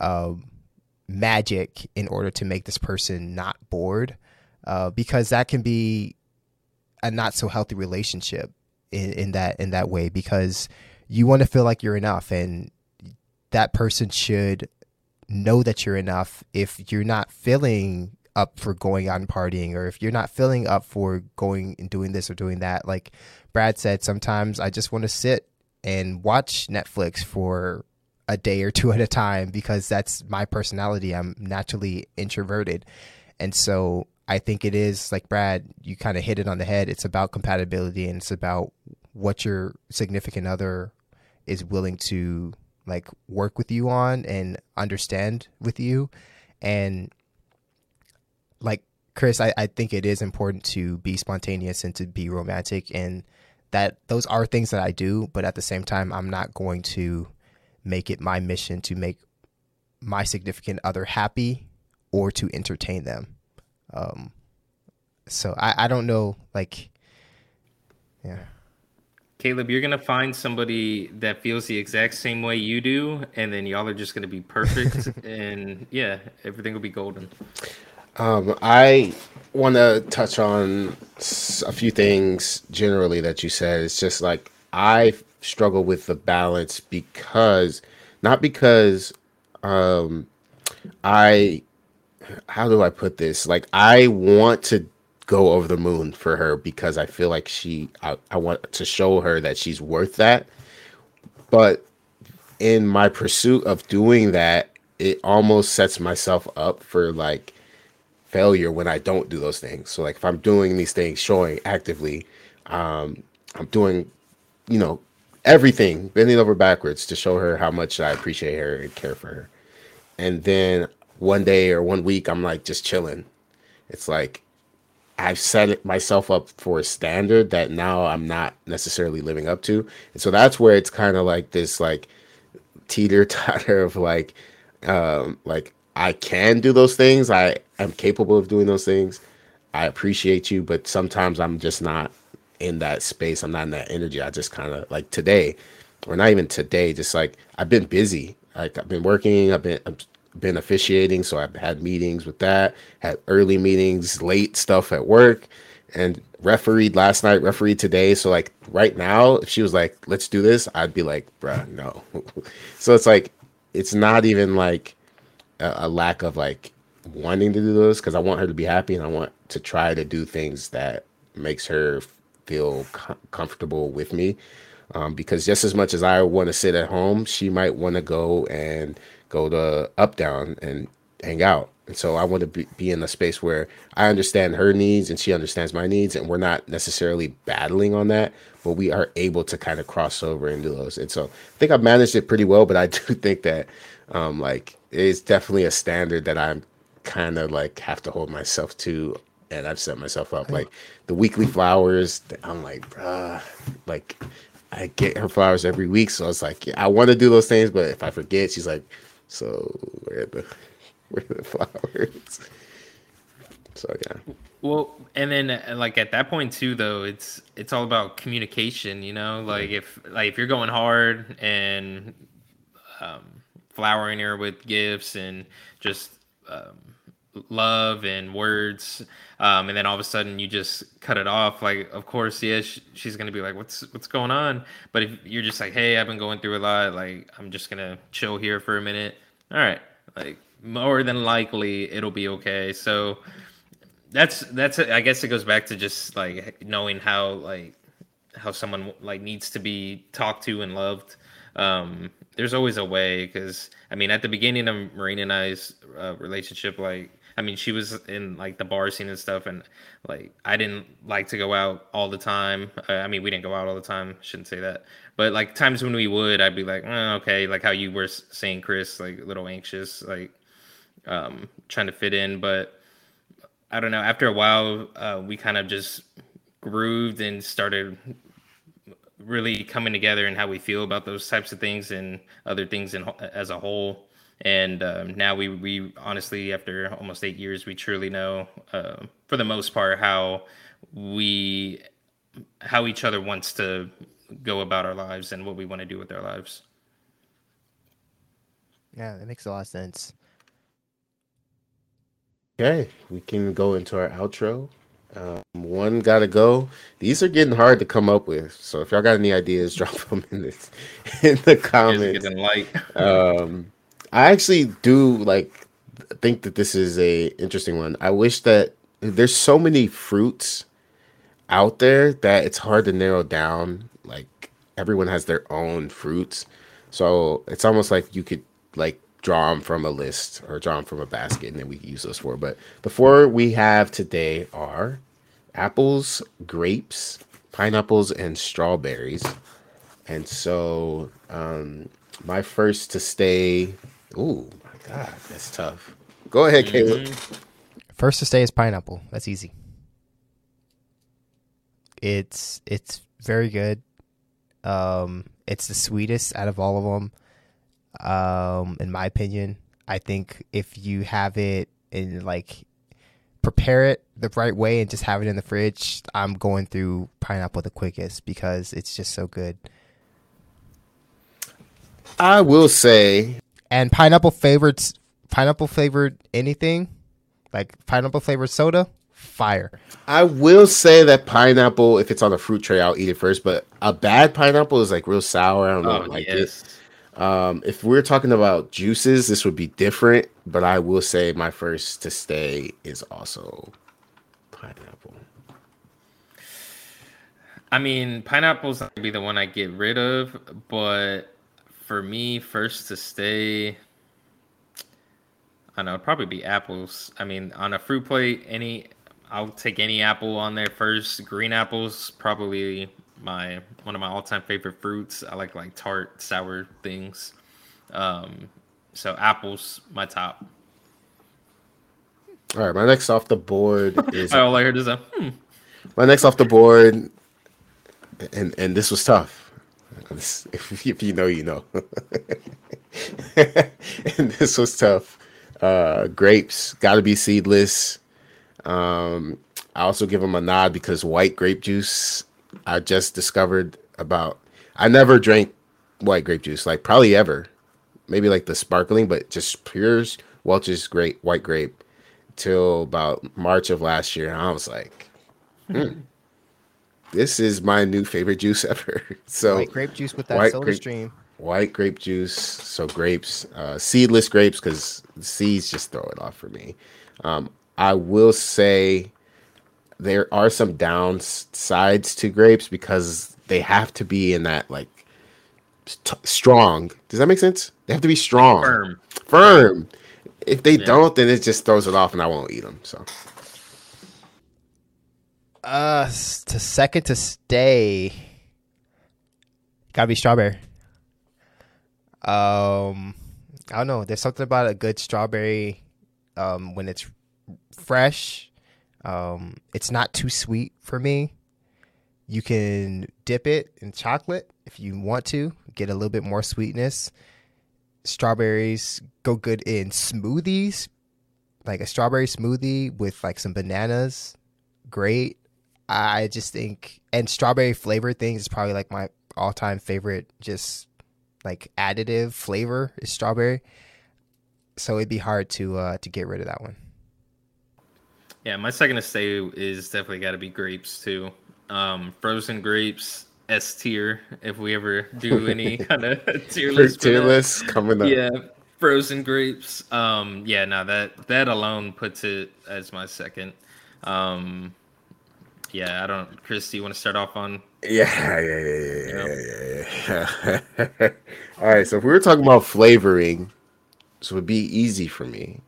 um, magic in order to make this person not bored, uh, because that can be a not so healthy relationship in, in that in that way, because you want to feel like you're enough, and that person should know that you're enough. If you're not feeling up for going out and partying, or if you're not feeling up for going and doing this or doing that, like Brad said, sometimes I just want to sit and watch Netflix for a day or two at a time, because that's my personality. I'm naturally introverted. And so I think it is, like Brad, you kind of hit it on the head. It's about compatibility, and it's about what your significant other is willing to like work with you on and understand with you. And like Chris, I, I think it is important to be spontaneous and to be romantic, and that those are things that I do, but at the same time, I'm not going to make it my mission to make my significant other happy or to entertain them. Um, so I, I don't know, like, yeah. Caleb, you're going to find somebody that feels the exact same way you do, and then y'all are just going to be perfect. And yeah, everything will be golden. Um, I want to touch on a few things generally that you said. It's just like I struggle with the balance because, not because um, I, how do I put this? Like I want to go over the moon for her because I feel like she, I, I want to show her that she's worth that. But in my pursuit of doing that, it almost sets myself up for like failure when I don't do those things. So like if I'm doing these things, showing actively, um, I'm doing, you know, everything, bending over backwards to show her how much I appreciate her and care for her. And then one day or one week, I'm like just chilling. It's like I've set it myself up for a standard that now I'm not necessarily living up to. And so that's where it's kind of like this like teeter totter of like, um, like I can do those things. I am capable of doing those things. I appreciate you, but sometimes I'm just not in that space. I'm not in that energy. I just kind of like today, or not even today, just like I've been busy. Like I've been working, I've been, I've been officiating. So I've had meetings with that, had early meetings, late stuff at work, and refereed last night, refereed today. So like right now, if she was like, let's do this, I'd be like, bruh, no. So it's like, it's not even like a lack of like wanting to do those, because I want her to be happy and I want to try to do things that makes her feel com- comfortable with me. Um, because just as much as I want to sit at home, she might want to go and go to Up Down and hang out. And so I want to be, be in a space where I understand her needs and she understands my needs, and we're not necessarily battling on that, but we are able to kind of cross over into those. And so I think I've managed it pretty well, but I do think that um, like, it's definitely a standard that I'm kind of like have to hold myself to, and I've set myself up. Like the weekly flowers, I'm like, bruh, like I get her flowers every week. So I was like, yeah, I want to do those things, but if I forget, she's like, so where are the, where are the flowers? So yeah. Well, and then like at that point too, though, it's it's all about communication, you know. Like if like if you're going hard and um. flowering her with gifts and just um, love and words, um, and then all of a sudden you just cut it off. Like, of course, yeah, she, she's gonna be like, "What's what's going on?" But if you're just like, "Hey, I've been going through a lot. Like, I'm just gonna chill here for a minute." All right, like more than likely it'll be okay. So that's that's. I guess it goes back to just like knowing how like how someone like needs to be talked to and loved. Um, there's always a way, because I mean, at the beginning of Marina and I's uh, relationship, like I mean, she was in like the bar scene and stuff, and like I didn't like to go out all the time. Uh, I mean, we didn't go out all the time. Shouldn't say that, but like times when we would, I'd be like, oh, okay, like how you were saying, Chris, like a little anxious, like um, trying to fit in. But I don't know. After a while, uh, we kind of just grooved and started really coming together and how we feel about those types of things and other things in, as a whole. And um, now we, we honestly, after almost eight years, we truly know, uh, for the most part, how we, how each other wants to go about our lives and what we want to do with our lives. Yeah, that makes a lot of sense. Okay, we can go into our outro. Um, one gotta go. These are getting hard to come up with, so if y'all got any ideas, drop them in this in the comments. Um. I actually do like think that this is a interesting one. I wish that there's so many fruits out there that it's hard to narrow down. Like everyone has their own fruits, so it's almost like you could like draw them from a list or draw them from a basket, and then we can use those for. But the four we have today are apples, grapes, pineapples, and strawberries. And so um, my first to stay. Ooh, my God, that's tough. Go ahead, Caleb. Mm-hmm. First to stay is pineapple. That's easy. It's it's very good. Um, it's the sweetest out of all of them, um, in my opinion. I think if you have it and like prepare it the right way and just have it in the fridge, I'm going through pineapple the quickest because it's just so good. I will say. And pineapple flavored, pineapple flavored anything, like pineapple flavored soda, fire. I will say that pineapple, if it's on a fruit tray, I'll eat it first. But a bad pineapple is like real sour. I don't know, oh, like yes. it. Um, if we're talking about juices, this would be different. But I will say my first to stay is also pineapple. I mean, pineapple's gonna be the one I get rid of, but. For me, first to stay, I don't know, it'd probably be apples. I mean, on a fruit plate, any I'll take any apple on there first. Green apples, probably my one of my all-time favorite fruits. I like like tart, sour things. Um, so apples, my top. All right, my next off the board is. All I heard is a. Hmm. My next off the board, and and this was tough. If you know, you know. And this was tough. Uh, grapes gotta be seedless. Um, I also give them a nod because white grape juice. I just discovered about. I never drank white grape juice, like probably ever. Maybe like the sparkling, but just pure Welch's grape, white grape, till about March of last year. And I was like, hmm. This is my new favorite juice ever. So white grape juice with that soda grape, stream. White grape juice. So grapes, uh, seedless grapes, because seeds just throw it off for me. Um, I will say there are some downsides to grapes because they have to be in that like t- strong. Does that make sense? They have to be strong, firm. firm. If they yeah. don't, then it just throws it off, and I won't eat them. So. Uh, to second to stay, gotta be strawberry. Um, I don't know. There's something about a good strawberry, um, when it's fresh. Um, it's not too sweet for me. You can dip it in chocolate if you want to get a little bit more sweetness. Strawberries go good in smoothies, like a strawberry smoothie with like some bananas. Great. I just think, and strawberry flavored things is probably like my all-time favorite, just like additive flavor is strawberry. So it'd be hard to uh, to get rid of that one. Yeah, my second to stay is definitely got to be grapes too. Um, frozen grapes, S tier. If we ever do any kind of tier list, tier list coming up. Yeah, frozen grapes. Um, yeah, no, that that alone puts it as my second. Um. Yeah, I don't. Chris, do you want to start off on? Yeah, yeah, yeah, yeah, yeah, yeah, yeah. All right, so if we were talking about flavoring, so it would be easy for me.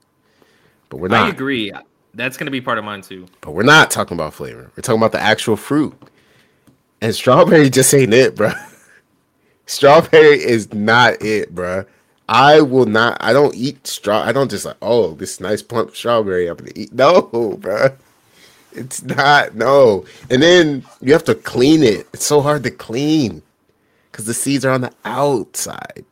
but we're not. I agree. That's going to be part of mine too. But we're not talking about flavor. We're talking about the actual fruit. And strawberry just ain't it, bro. Strawberry is not it, bro. I will not. I don't eat straw. I don't just like, oh, this nice plump strawberry I'm going to eat. No, bro. It's not. No. And then you have to clean it. It's so hard to clean because the seeds are on the outside.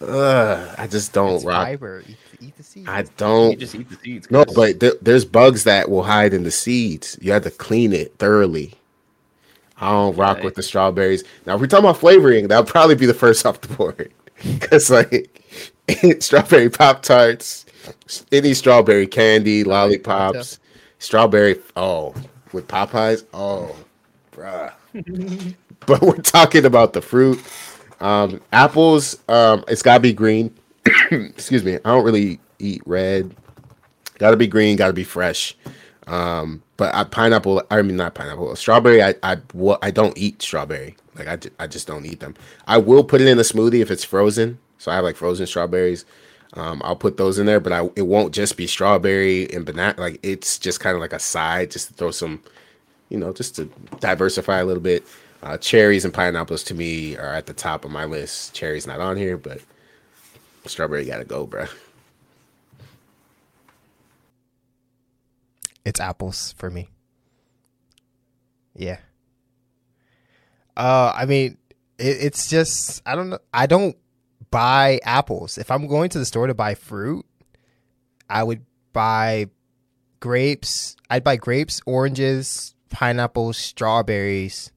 Ugh, I just don't it's rock. Fiber. Eat, eat the seeds. I don't. You just eat the seeds. No, but th- there's bugs that will hide in the seeds. You have to clean it thoroughly. I don't rock right. with the strawberries. Now, if we're talking about flavoring, that'll probably be the first off the board. Because, like, strawberry Pop-Tarts, any strawberry candy, lollipops, strawberry, oh, with Popeyes, oh, bruh. But we're talking about the fruit. Um, apples, um, it's got to be green. Excuse me. I don't really eat red. Got to be green. Got to be fresh. Um, but I, pineapple, I mean, not pineapple, strawberry. I, I, well, I don't eat strawberry. Like I, I just don't eat them. I will put it in a smoothie if it's frozen. So I have like frozen strawberries. Um, I'll put those in there, but I, it won't just be strawberry and banana. Like it's just kind of like a side, just to throw some, you know, just to diversify a little bit. Uh, cherries and pineapples to me are at the top of my list. Cherries not on here, but strawberry gotta go, bro. It's apples for me. Yeah. Uh, I mean, it, it's just I don't know. I don't buy apples. If I'm going to the store to buy fruit, I would buy grapes. I'd buy grapes, oranges, pineapples, strawberries.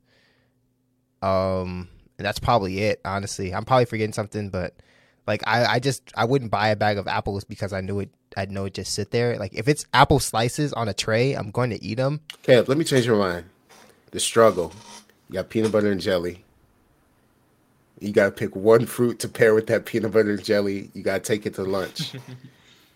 Um, and that's probably it. Honestly, I'm probably forgetting something, but like I, I just I wouldn't buy a bag of apples because I knew it. I'd know it just sit there. Like if it's apple slices on a tray, I'm going to eat them. Kev, let me change your mind. The struggle. You got peanut butter and jelly. You got to pick one fruit to pair with that peanut butter and jelly. You got to take it to lunch.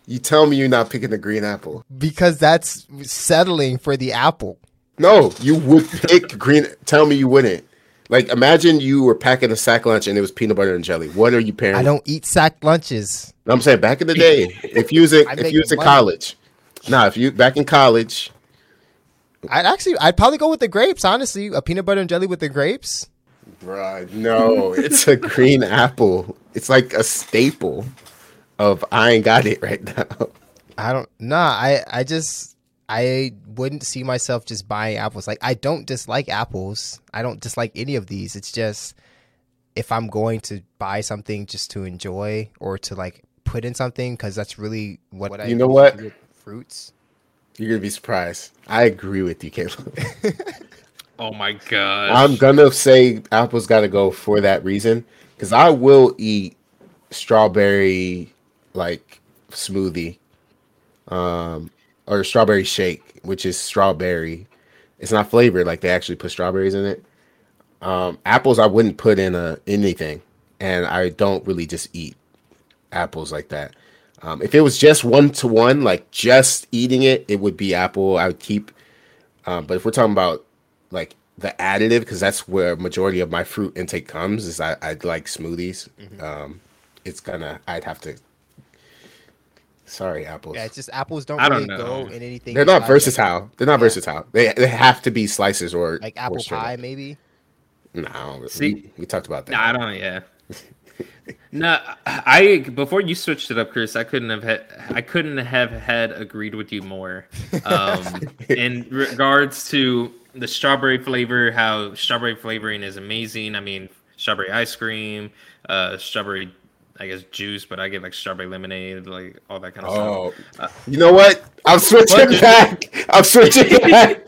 You tell me you're not picking the green apple. Because that's settling for the apple. No, you would pick green. Tell me you wouldn't. Like imagine you were packing a sack lunch and it was peanut butter and jelly. What are you pairing? I don't with? eat sack lunches. No, I'm saying back in the day, if you was in, if you was in college, nah, if you back in college, I'd actually I'd probably go with the grapes. Honestly, a peanut butter and jelly with the grapes. Bruh, no, it's a green apple. It's like a staple of I ain't got it right now. I don't. Nah, I I just. I wouldn't see myself just buying apples. Like, I don't dislike apples. I don't dislike any of these. It's just if I'm going to buy something just to enjoy or to, like, put in something, because that's really what you I... You know what? Fruits. You're going to be surprised. I agree with you, Caleb. Oh, my God. I'm going to say apples got to go for that reason, because I will eat strawberry, like, smoothie. Um... Or strawberry shake, which is strawberry. It's not flavored. Like they actually put strawberries in it. Um, apples, I wouldn't put in a anything, and I don't really just eat apples like that. Um, if it was just one to one, like just eating it, it would be apple. I would keep. Um, but if we're talking about like the additive, because that's where majority of my fruit intake comes, is I I like smoothies. Mm-hmm. Um, it's gonna. I'd have to. Sorry, apples. Yeah, it's just apples don't really don't go in anything. They're not versatile. Like, They're not yeah. versatile. They they have to be slices or like apple or pie, maybe. No, see, we, we talked about that. No, I don't. Yeah. No, I before you switched it up, Chris, I couldn't have had, I couldn't have had agreed with you more. Um, in regards to the strawberry flavor, how strawberry flavoring is amazing. I mean, strawberry ice cream, uh, strawberry. I guess juice, but I get like strawberry lemonade, like all that kind of oh. stuff. Oh, you know what? I'm switching back. I'm switching back.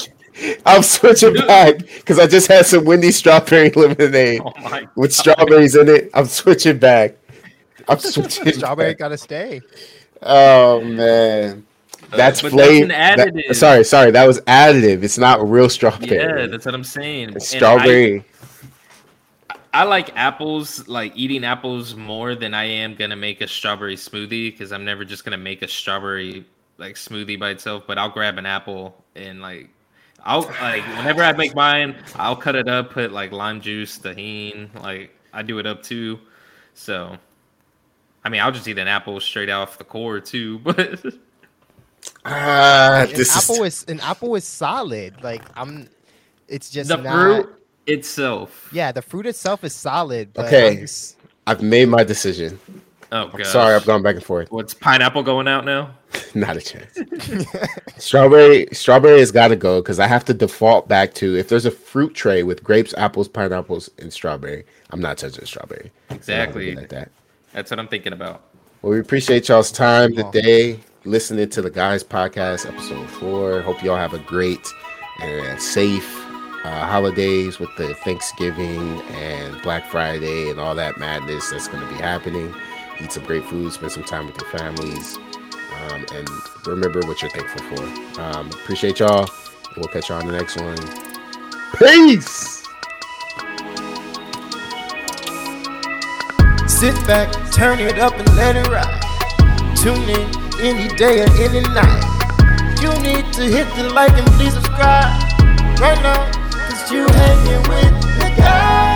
I'm switching back because I just had some Wendy's strawberry lemonade oh with strawberries in it. I'm switching back. I'm switching. Strawberry gotta stay. Oh man, that's flavor. That, sorry, sorry, that was additive. It's not real strawberry. Yeah, that's what I'm saying. It's strawberry. I, I like apples, like eating apples more than I am going to make a strawberry smoothie because I'm never just going to make a strawberry like smoothie by itself, but I'll grab an apple and like, I'll like whenever I make mine, I'll cut it up, put like lime juice, tahini, like I do it up too. So, I mean, I'll just eat an apple straight off the core too, but Ah, and this Apple is... is and Apple is solid. Like I'm, it's just the not... fruit itself. Yeah, the fruit itself is solid. But okay, just... I've made my decision. Oh, I'm sorry, I've gone back and forth. What's pineapple going out now? Not a chance. Strawberry, strawberry has got to go because I have to default back to if there's a fruit tray with grapes, apples, pineapples, and strawberry. I'm not touching strawberry. Exactly. Like that. That's what I'm thinking about. Well, we appreciate y'all's time today, listening to the Guys Podcast, episode four. Hope y'all have a great and safe uh, holidays with the Thanksgiving and Black Friday and all that madness that's going to be happening. Eat some great food, spend some time with your families, um, and remember what you're thankful for. Um, appreciate y'all. We'll catch y'all on the next one. Peace! Sit back, turn it up, and let it ride. Tune in any day or any night. You need to hit the like and please subscribe right now, cause you hanging with the guy.